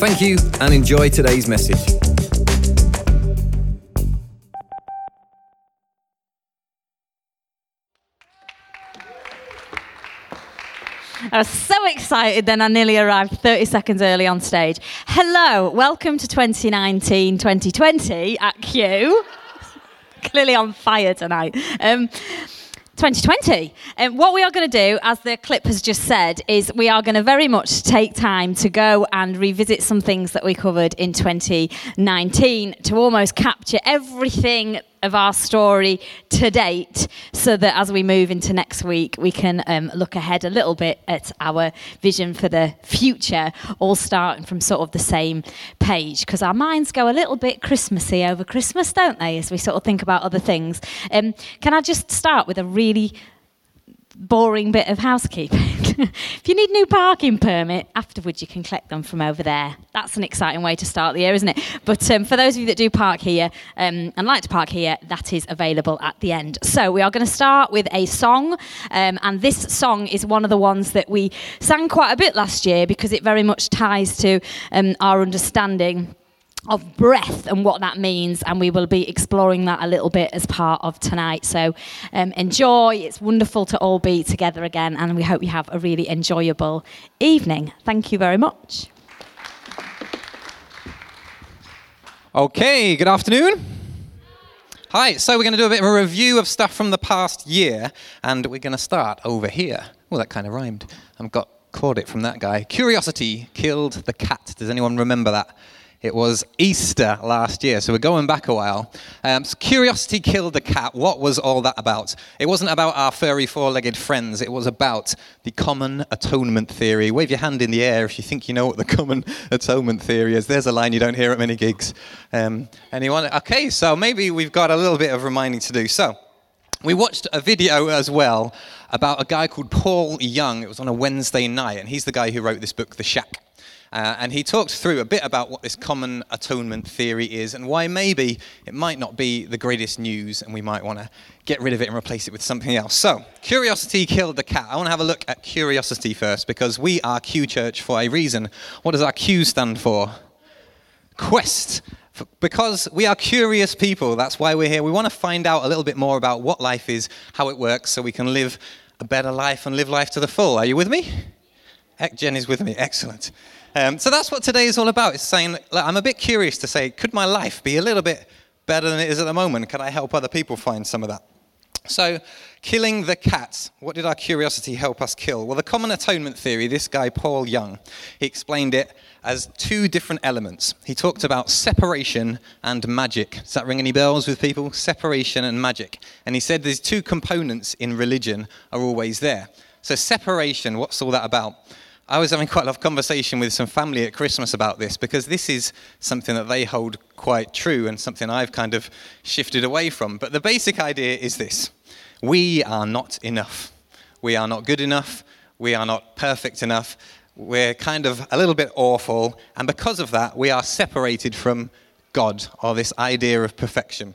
Thank you and enjoy today's message. I was so excited then I nearly arrived 30 seconds early on stage. Hello, welcome to 2019-2020 at Q. Clearly on fire tonight. 2020. What we are going to do, as the clip has just said, is we are going to very much take time to go and revisit some things that we covered in 2019 to almost capture everything of our story to date, so that as we move into next week, we can look ahead a little bit at our vision for the future, all starting from sort of the same page, because our minds go a little bit Christmassy over Christmas, don't they, as we sort of think about other things. Can I just start with a really boring bit of housekeeping? If you need new parking permit, afterwards you can collect them from over there. That's an exciting way to start the year, isn't it? But for those of you that do park here and like to park here, that is available at the end. So we are going to start with a song, and this song is one of the ones that we sang quite a bit last year because it very much ties to our understanding of breath and what that means, and we will be exploring that a little bit as part of tonight. So enjoy. It's wonderful to all be together again, and we hope you have a really enjoyable evening. Thank you very much. Okay, good afternoon. Hi, so we're going to do a bit of a review of stuff from the past year, and we're going to start over here. Oh, that kind of rhymed. I've got caught it from that guy. Curiosity killed the cat. Does anyone remember that? It was Easter last year, so we're going back a while. So Curiosity Killed the Cat. What was all that about? It wasn't about our furry four-legged friends. It was about the common atonement theory. Wave your hand in the air if you think you know what the common atonement theory is. There's a line you don't hear at many gigs. Anyone? Okay, so maybe we've got a little bit of reminding to do. So we watched a video as well about a guy called Paul Young. It was on a Wednesday night, and he's the guy who wrote this book, The Shack. And he talked through a bit about what this common atonement theory is and why maybe it might not be the greatest news and we might want to get rid of it and replace it with something else. So, Curiosity Killed the Cat. I want to have a look at curiosity first, because we are Q Church for a reason. What does our Q stand for? Quest. Because we are curious people, that's why we're here. We want to find out a little bit more about what life is, how it works, so we can live a better life and live life to the full. Are you with me? Jen is with me. Excellent. So that's what today is all about. It's saying, like, I'm a bit curious to say, could my life be a little bit better than it is at the moment? Can I help other people find some of that? So, killing the cat. What did our curiosity help us kill? Well, the common atonement theory, this guy Paul Young, he explained it as two different elements. He talked about separation and magic. Does that ring any bells with people? Separation and magic. And he said these two components in religion are always there. So separation, what's all that about? I was having quite a lot of conversation with some family at Christmas about this, because this is something that they hold quite true and something I've kind of shifted away from. But the basic idea is this. We are not enough. We are not good enough. We are not perfect enough. We're kind of a little bit awful. And because of that, we are separated from God, or this idea of perfection.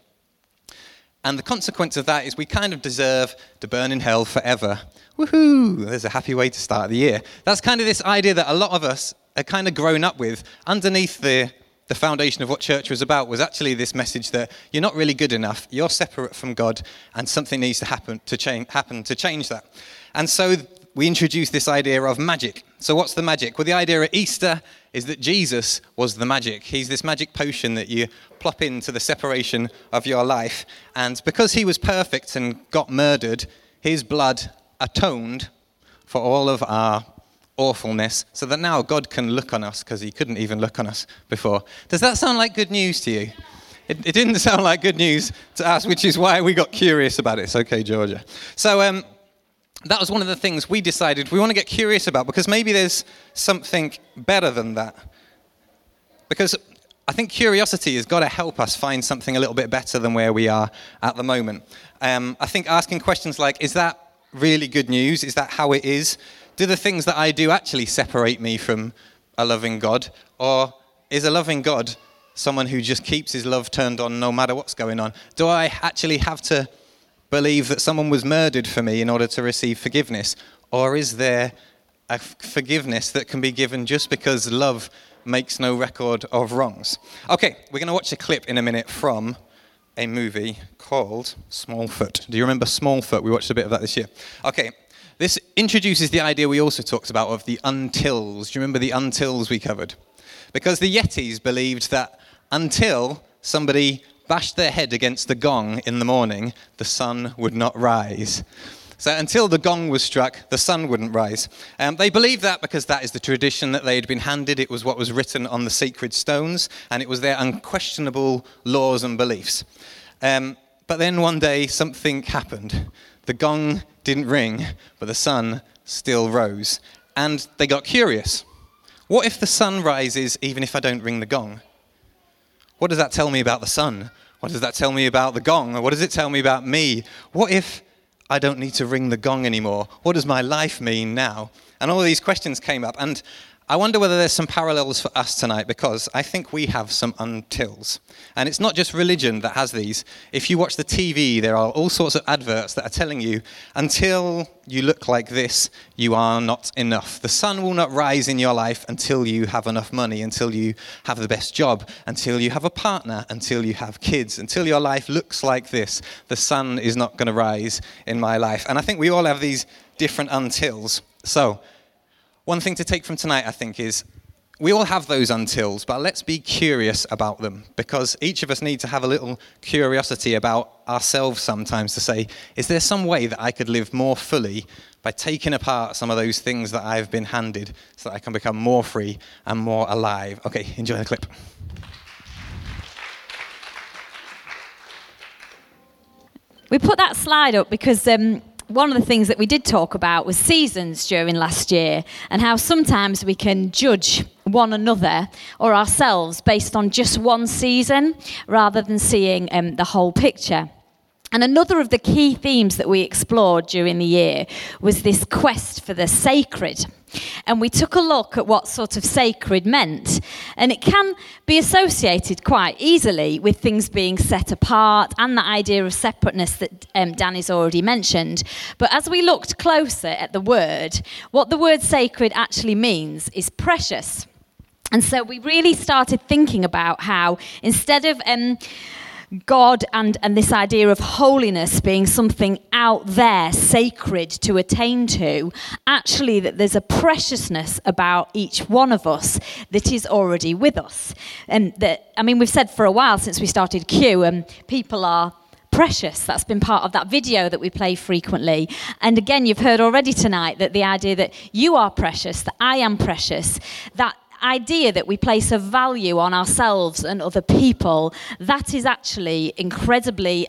And the consequence of that is we kind of deserve to burn in hell forever. Woohoo! There's a happy way to start the year. That's kind of this idea that a lot of us are kind of grown up with. Underneath the foundation of what church was about was actually this message that you're not really good enough, you're separate from God, and something needs to happen to change that. And so we introduced this idea of magic. So what's the magic? Well, the idea at Easter is that Jesus was the magic. He's this magic potion that you plop into the separation of your life. And because he was perfect and got murdered, his blood atoned for all of our awfulness, so that now God can look on us, because he couldn't even look on us before. Does that sound like good news to you? It didn't sound like good news to us, which is why we got curious about it. It's okay, Georgia. So that was one of the things we decided we want to get curious about, because maybe there's something better than that. Because I think curiosity has got to help us find something a little bit better than where we are at the moment. I think asking questions like, is that really good news? Is that how it is? Do the things that I do actually separate me from a loving God? Or is a loving God someone who just keeps his love turned on no matter what's going on? Do I actually have to believe that someone was murdered for me in order to receive forgiveness? Or is there a forgiveness that can be given just because love makes no record of wrongs? Okay, we're going to watch a clip in a minute from a movie called Smallfoot. Do you remember Smallfoot? We watched a bit of that this year. Okay, this introduces the idea we also talked about of the untils. Do you remember the untils we covered? Because the Yetis believed that until somebody bashed their head against the gong in the morning, the sun would not rise. So until the gong was struck, the sun wouldn't rise. They believed that because that is the tradition that they had been handed. It was what was written on the sacred stones, and it was their unquestionable laws and beliefs. But then one day, something happened. The gong didn't ring, but the sun still rose. And they got curious. What if the sun rises even if I don't ring the gong? What does that tell me about the sun? What does that tell me about the gong? What does it tell me about me? What if I don't need to ring the gong anymore? What does my life mean now? And all of these questions came up. And I wonder whether there's some parallels for us tonight, because I think we have some untils. And it's not just religion that has these. If you watch the TV, there are all sorts of adverts that are telling you, until you look like this, you are not enough. The sun will not rise in your life until you have enough money, until you have the best job, until you have a partner, until you have kids, until your life looks like this. The sun is not going to rise in my life. And I think we all have these different untils. So one thing to take from tonight, I think, is we all have those untils, but let's be curious about them, because each of us need to have a little curiosity about ourselves sometimes to say, is there some way that I could live more fully by taking apart some of those things that I've been handed so that I can become more free and more alive? Okay, enjoy the clip. We put that slide up because one of the things that we did talk about was seasons during last year, and how sometimes we can judge one another or ourselves based on just one season rather than seeing the whole picture. And another of the key themes that we explored during the year was this quest for the sacred. And we took a look at what sort of sacred meant. And it can be associated quite easily with things being set apart and the idea of separateness that Danny's already mentioned. But as we looked closer at the word, what the word sacred actually means is precious. And so we really started thinking about how instead of God and this idea of holiness being something out there, sacred to attain to, actually that there's a preciousness about each one of us that is already with us. And that, I mean, we've said for a while since we started Q, people are precious. That's been part of that video that we play frequently. And again, you've heard already tonight that the idea that you are precious, that I am precious, that idea that we place a value on ourselves and other people, that is actually incredibly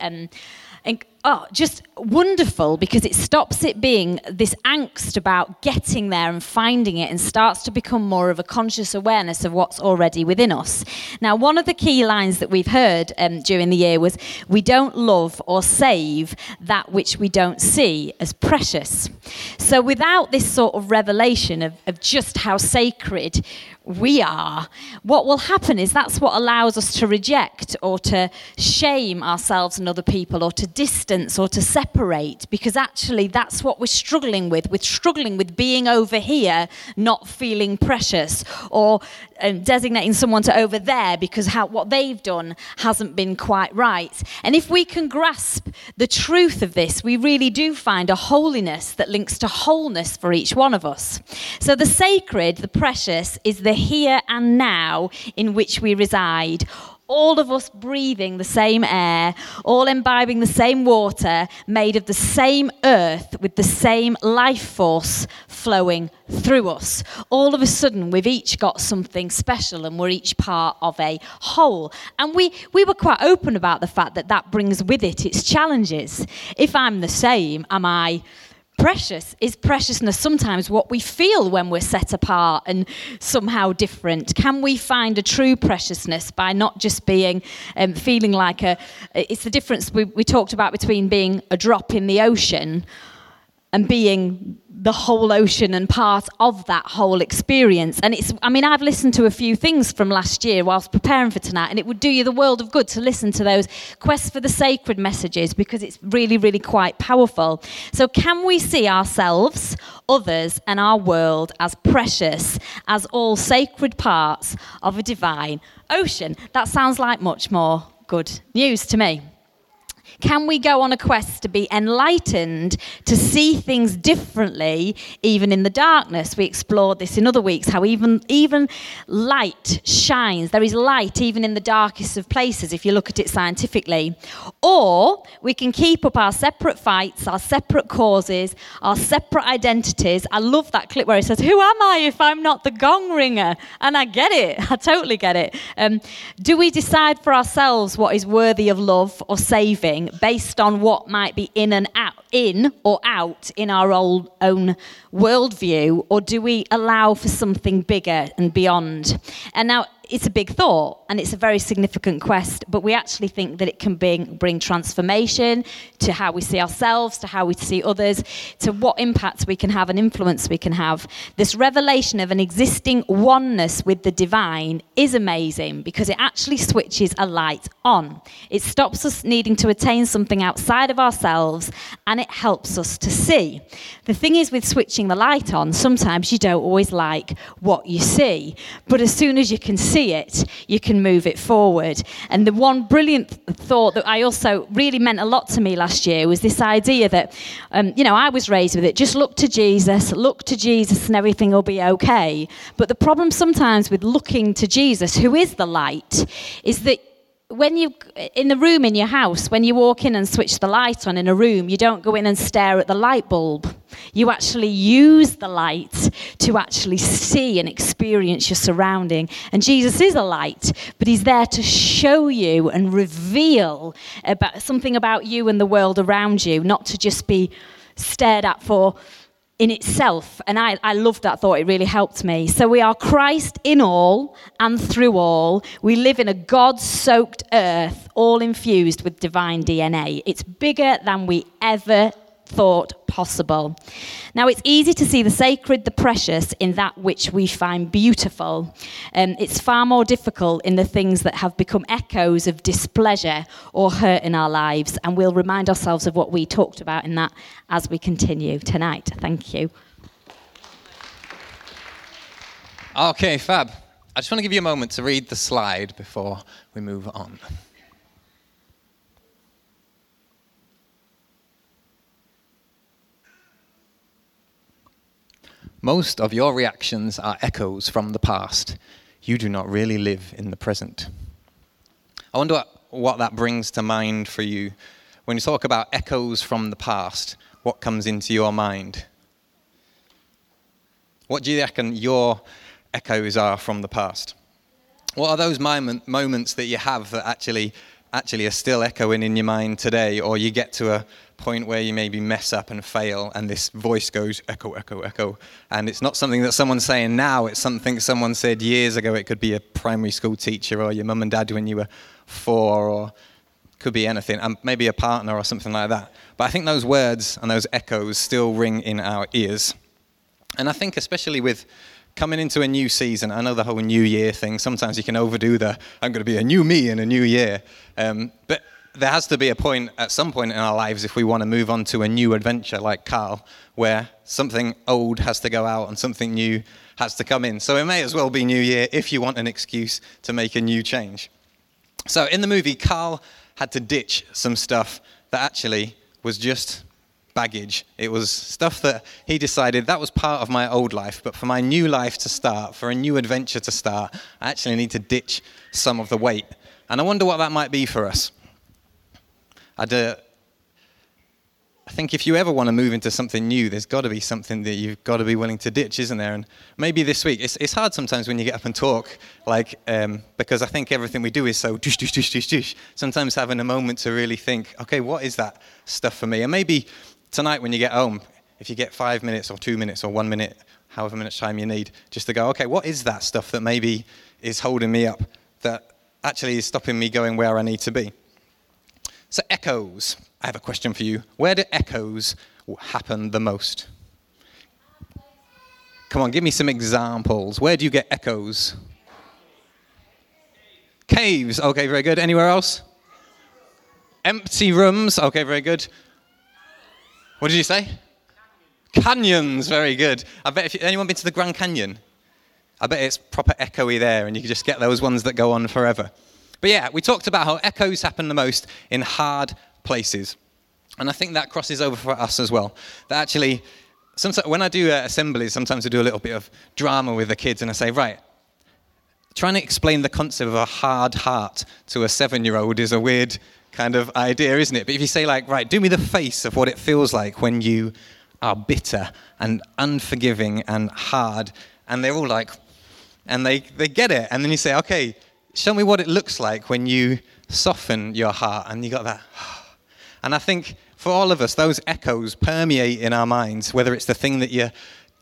just wonderful, because it stops it being this angst about getting there and finding it, and starts to become more of a conscious awareness of what's already within us. Now, one of the key lines that we've heard during the year was, we don't love or save that which we don't see as precious. So without this sort of revelation of just how sacred we are, what will happen is that's what allows us to reject or to shame ourselves and other people, or to distance or to separate, because actually that's what we're struggling with. We're struggling with being over here, not feeling precious, or designating someone to over there because what they've done hasn't been quite right. And if we can grasp the truth of this, we really do find a holiness that links to wholeness for each one of us. So the sacred, the precious, is the here and now in which we reside. All of us breathing the same air, all imbibing the same water, made of the same earth with the same life force flowing through us. All of a sudden, we've each got something special, and we're each part of a whole. And we were quite open about the fact that brings with it its challenges. If I'm the same, am I Precious is preciousness sometimes what we feel when we're set apart and somehow different? Can we find a true preciousness by not just being, feeling like a... It's the difference we talked about between being a drop in the ocean and being the whole ocean and part of that whole experience. And it's, I mean, I've listened to a few things from last year whilst preparing for tonight, and it would do you the world of good to listen to those Quest for the Sacred messages, because it's really, really quite powerful. So can we see ourselves, others, and our world as precious, as all sacred parts of a divine ocean? That sounds like much more good news to me. Can we go on a quest to be enlightened, to see things differently, even in the darkness? We explored this in other weeks, how even light shines. There is light even in the darkest of places, if you look at it scientifically. Or we can keep up our separate fights, our separate causes, our separate identities. I love that clip where it says, who am I if I'm not the gong ringer? And I get it. I totally get it. Do we decide for ourselves what is worthy of love or saving, based on what might be in and out, in or out in our own worldview, or do we allow for something bigger and beyond? And now it's a big thought, and it's a very significant quest, but we actually think that it can bring transformation to how we see ourselves, to how we see others, to what impacts we can have and influence we can have. This revelation of an existing oneness with the divine is amazing because it actually switches a light on. It stops us needing to attain something outside of ourselves, and it helps us to see. The thing is with switching the light on, sometimes you don't always like what you see, but as soon as you can see it, you can move it forward. And the one brilliant thought that I also really meant a lot to me last year was this idea that, I was raised with it, just look to Jesus and everything will be okay. But the problem sometimes with looking to Jesus, who is the light, is that when you in the room in your house, when you walk in and switch the light on in a room, you don't go in and stare at the light bulb. You actually use the light to actually see and experience your surrounding. And Jesus is a light, but he's there to show you and reveal about something about you and the world around you, not to just be stared at for in itself. And I loved that thought. It really helped me. So we are Christ in all and through all. We live in a God-soaked earth, all infused with divine DNA. It's bigger than we ever thought possible. Now, it's easy to see the sacred, the precious in that which we find beautiful. It's far more difficult in the things that have become echoes of displeasure or hurt in our lives. And we'll remind ourselves of what we talked about in that as we continue tonight. Thank you. Okay, fab. I just want to give you a moment to read the slide before we move on. Most of your reactions are echoes from the past. You do not really live in the present. I wonder what that brings to mind for you. When you talk about echoes from the past, what comes into your mind? What do you reckon your echoes are from the past? What are those moments that you have that actually are still echoing in your mind today, or you get to a point where you maybe mess up and fail, and this voice goes echo, echo, echo, and it's not something that someone's saying now, it's something someone said years ago. It could be a primary school teacher or your mum and dad when you were 4, or could be anything, and maybe a partner or something like that. But I think those words and those echoes still ring in our ears. And I think especially with coming into a new season, I know the whole new year thing, sometimes you can overdo the I'm going to be a new me in a new year, but there has to be a point at some point in our lives if we want to move on to a new adventure like Carl, where something old has to go out and something new has to come in. So it may as well be New Year if you want an excuse to make a new change. So in the movie, Carl had to ditch some stuff that actually was just baggage. It was stuff that he decided that was part of my old life, but for my new life to start, for a new adventure to start, I actually need to ditch some of the weight. And I wonder what that might be for us. I think if you ever want to move into something new, there's got to be something that you've got to be willing to ditch, isn't there? And maybe this week, it's hard sometimes when you get up and talk, like because I think everything we do is so dish, dish, dish, dish, dish. Sometimes having a moment to really think, okay, what is that stuff for me? And maybe tonight when you get home, if you get 5 minutes or 2 minutes or 1 minute, however much time you need, just to go, okay, what is that stuff that maybe is holding me up, that actually is stopping me going where I need to be? So echoes. I have a question for you. Where do echoes happen the most? Come on, give me some examples. Where do you get echoes? Caves. Okay, very good. Anywhere else? Empty rooms. Okay, very good. What did you say? Canyons. Very good. I bet if anyone been to the Grand Canyon? I bet it's proper echoey there, and you can just get those ones that go on forever. But yeah, we talked about how echoes happen the most in hard places. And I think that crosses over for us as well. That actually, sometimes when I do assemblies, sometimes I do a little bit of drama with the kids, and I say, right, trying to explain the concept of a hard heart to a 7-year-old is a weird kind of idea, isn't it? But if you say, like, right, do me the face of what it feels like when you are bitter and unforgiving and hard, and they're all like, and they get it. And then you say, okay, show me what it looks like when you soften your heart, and you got that. And I think for all of us, those echoes permeate in our minds, whether it's the thing that your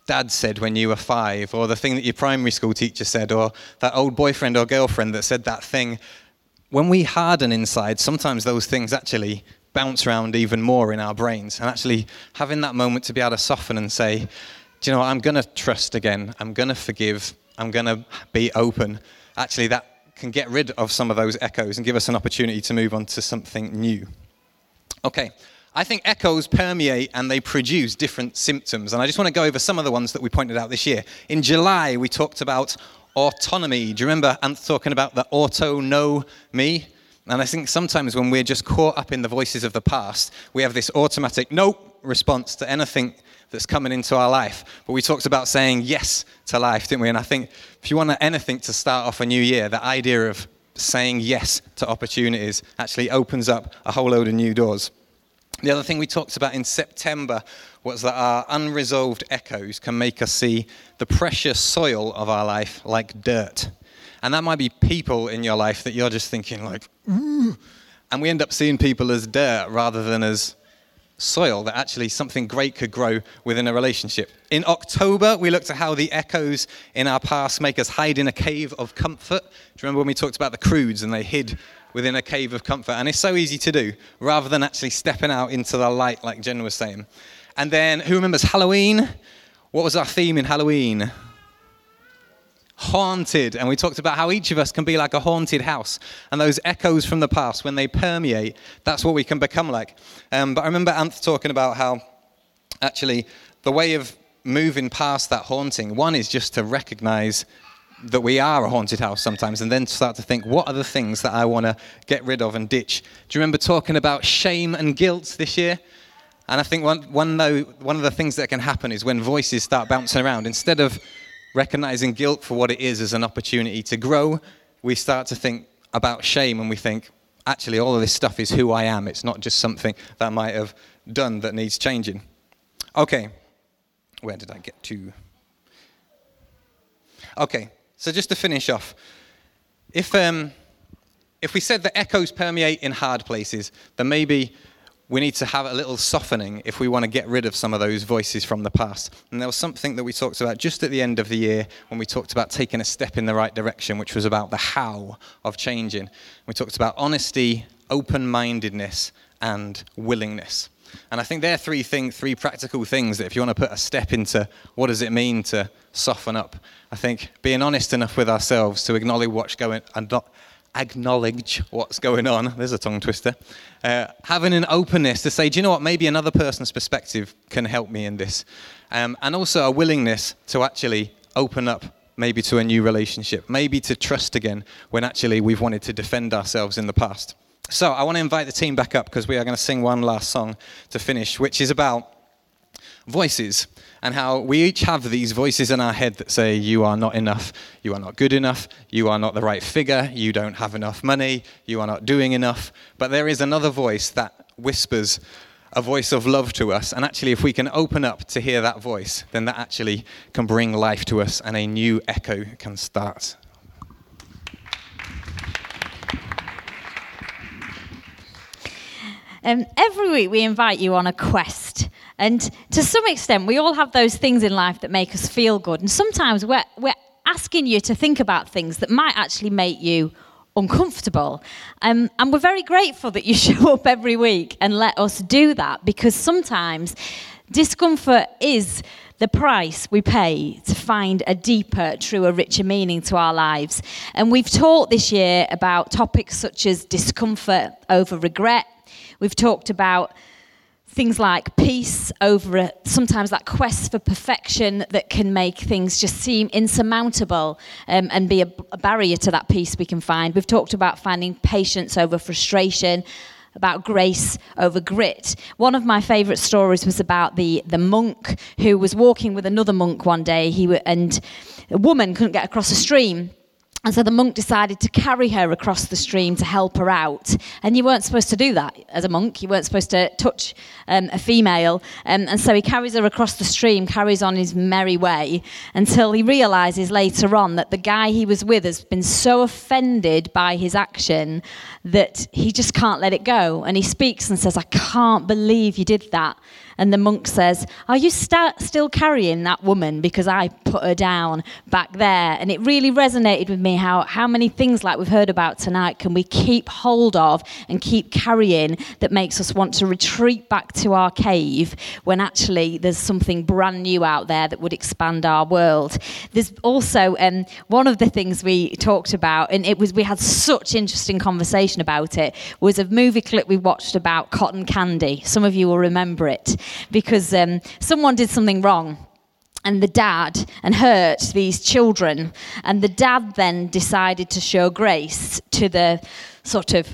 dad said when you were 5, or the thing that your primary school teacher said, or that old boyfriend or girlfriend that said that thing. When we harden inside, sometimes those things actually bounce around even more in our brains. And actually having that moment to be able to soften and say, do you know what, I'm going to trust again, I'm going to forgive, I'm going to be open. Actually, that can get rid of some of those echoes and give us an opportunity to move on to something new. Okay, I think echoes permeate and they produce different symptoms, and I just want to go over some of the ones that we pointed out this year. In July, we talked about autonomy. Do you remember Ant talking about the auto-no-me? And I think sometimes when we're just caught up in the voices of the past, we have this automatic nope response to anything that's coming into our life. But we talked about saying yes to life, didn't we? And I think if you want anything to start off a new year, the idea of saying yes to opportunities actually opens up a whole load of new doors. The other thing we talked about in September was that our unresolved echoes can make us see the precious soil of our life like dirt. And that might be people in your life that you're just thinking like, ooh. And we end up seeing people as dirt rather than as soil, that actually something great could grow within a relationship. In October, we looked at how the echoes in our past make us hide in a cave of comfort. Do you remember when we talked about the Croods and they hid within a cave of comfort? And it's so easy to do, rather than actually stepping out into the light, like Jen was saying. And then, who remembers Halloween? What was our theme in Halloween? Haunted. And we talked about how each of us can be like a haunted house, and those echoes from the past, when they permeate, that's what we can become like. But I remember Anth talking about how actually the way of moving past that haunting, one is just to recognize that we are a haunted house sometimes, and then start to think, what are the things that I want to get rid of and ditch? Do you remember talking about shame and guilt this year? And I think one of the things that can happen is when voices start bouncing around, instead of recognizing guilt for what it is as an opportunity to grow, we start to think about shame, and we think, actually, all of this stuff is who I am. It's not just something that I might have done that needs changing. Okay, where did I get to? Okay, so just to finish off, if we said that echoes permeate in hard places, then maybe we need to have a little softening if we want to get rid of some of those voices from the past. And there was something that we talked about just at the end of the year when we talked about taking a step in the right direction, which was about the how of changing. We talked about honesty, open-mindedness, and willingness. And I think there are three practical things that if you want to put a step into what does it mean to soften up, I think being honest enough with ourselves to acknowledge what's going on, acknowledge what's going on. There's a tongue twister. Having an openness to say, do you know what, maybe another person's perspective can help me in this. And also a willingness to actually open up maybe to a new relationship, maybe to trust again when actually we've wanted to defend ourselves in the past. So I want to invite the team back up because we are going to sing one last song to finish, which is about voices, and how we each have these voices in our head that say, you are not enough, you are not good enough, you are not the right figure, you don't have enough money, you are not doing enough. But there is another voice that whispers a voice of love to us, and actually if we can open up to hear that voice, then that actually can bring life to us and a new echo can start. Every week we invite you on a quest. And to some extent, we all have those things in life that make us feel good. And sometimes we're asking you to think about things that might actually make you uncomfortable. And we're very grateful that you show up every week and let us do that, because sometimes discomfort is the price we pay to find a deeper, truer, richer meaning to our lives. And we've talked this year about topics such as discomfort over regret. We've talked about things like peace over sometimes that quest for perfection that can make things just seem insurmountable and be a barrier to that peace we can find. We've talked about finding patience over frustration, about grace over grit. One of my favourite stories was about the monk who was walking with another monk one day, and a woman couldn't get across a stream. And so the monk decided to carry her across the stream to help her out. And you weren't supposed to do that as a monk. You weren't supposed to touch a female. And so he carries her across the stream, carries on his merry way, until he realises later on that the guy he was with has been so offended by his action that he just can't let it go. And he speaks and says, "I can't believe you did that." And the monk says, "Are you still carrying that woman? Because I put her down back there." And it really resonated with me how many things like we've heard about tonight can we keep hold of and keep carrying that makes us want to retreat back to our cave when actually there's something brand new out there that would expand our world. There's also one of the things we talked about, and we had such interesting conversation about it, was a movie clip we watched about Cotton Candy. Some of you will remember it. Because someone did something wrong, and the dad hurt these children, and the dad then decided to show grace to the sort of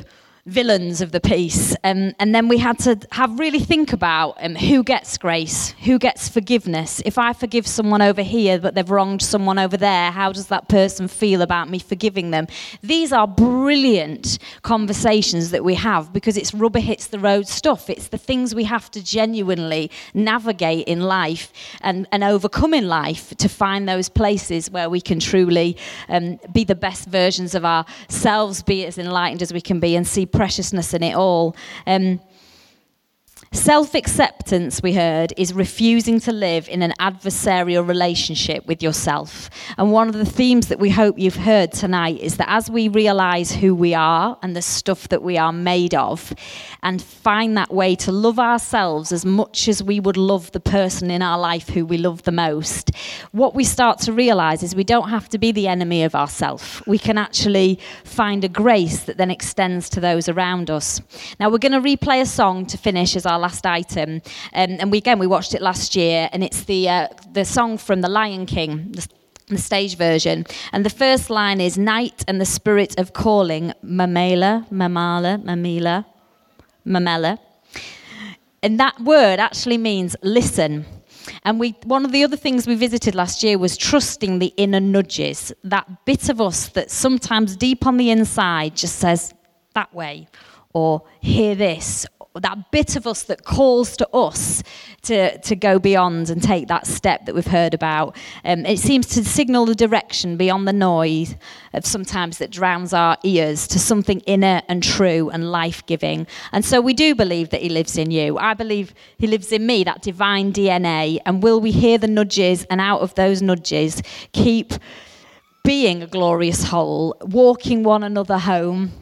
villains of the piece, and then we had to really think about who gets grace, who gets forgiveness. If I forgive someone over here but they've wronged someone over there, how does that person feel about me forgiving them? These are brilliant conversations that we have, because it's rubber hits the road stuff. It's the things we have to genuinely navigate in life and overcome in life to find those places where we can truly be the best versions of ourselves, be as enlightened as we can be, and see preciousness in it all. Self-acceptance, we heard, is refusing to live in an adversarial relationship with yourself. And one of the themes that we hope you've heard tonight is that as we realise who we are and the stuff that we are made of, and find that way to love ourselves as much as we would love the person in our life who we love the most, what we start to realise is we don't have to be the enemy of ourselves. We can actually find a grace that then extends to those around us. Now, we're going to replay a song to finish as our last item, and we watched it last year, and it's the song from The Lion King, the stage version, and the first line is, "Night and the spirit of calling, Mamela, Mamala, Mamila, Mamela," and that word actually means listen. And one of the other things we visited last year was trusting the inner nudges, that bit of us that sometimes deep on the inside just says, "That way," or "Hear this," that bit of us that calls to us to go beyond and take that step that we've heard about. It seems to signal the direction beyond the noise of sometimes that drowns our ears to something inner and true and life-giving. And so we do believe that he lives in you. I believe he lives in me, that divine DNA. And will we hear the nudges, and out of those nudges keep being a glorious whole, walking one another home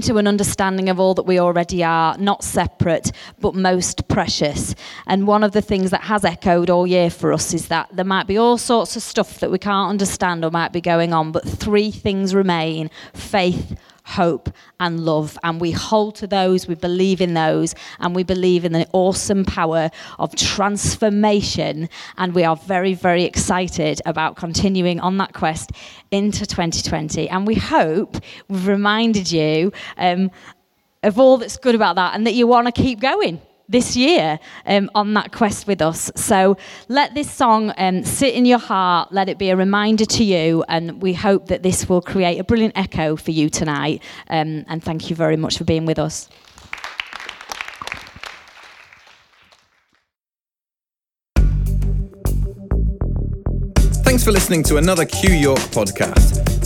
to an understanding of all that we already are, not separate, but most precious. And one of the things that has echoed all year for us is that there might be all sorts of stuff that we can't understand or might be going on, but three things remain: faith, hope, and love. And we hold to those, we believe in those, and we believe in the awesome power of transformation. And we are very, very excited about continuing on that quest into 2020. And we hope we've reminded you of all that's good about that, and that you want to keep going this year on that quest with us. So let this song sit in your heart, let it be a reminder to you, and we hope that this will create a brilliant echo for you tonight. And thank you very much for being with us. Thanks for listening to another Q York podcast.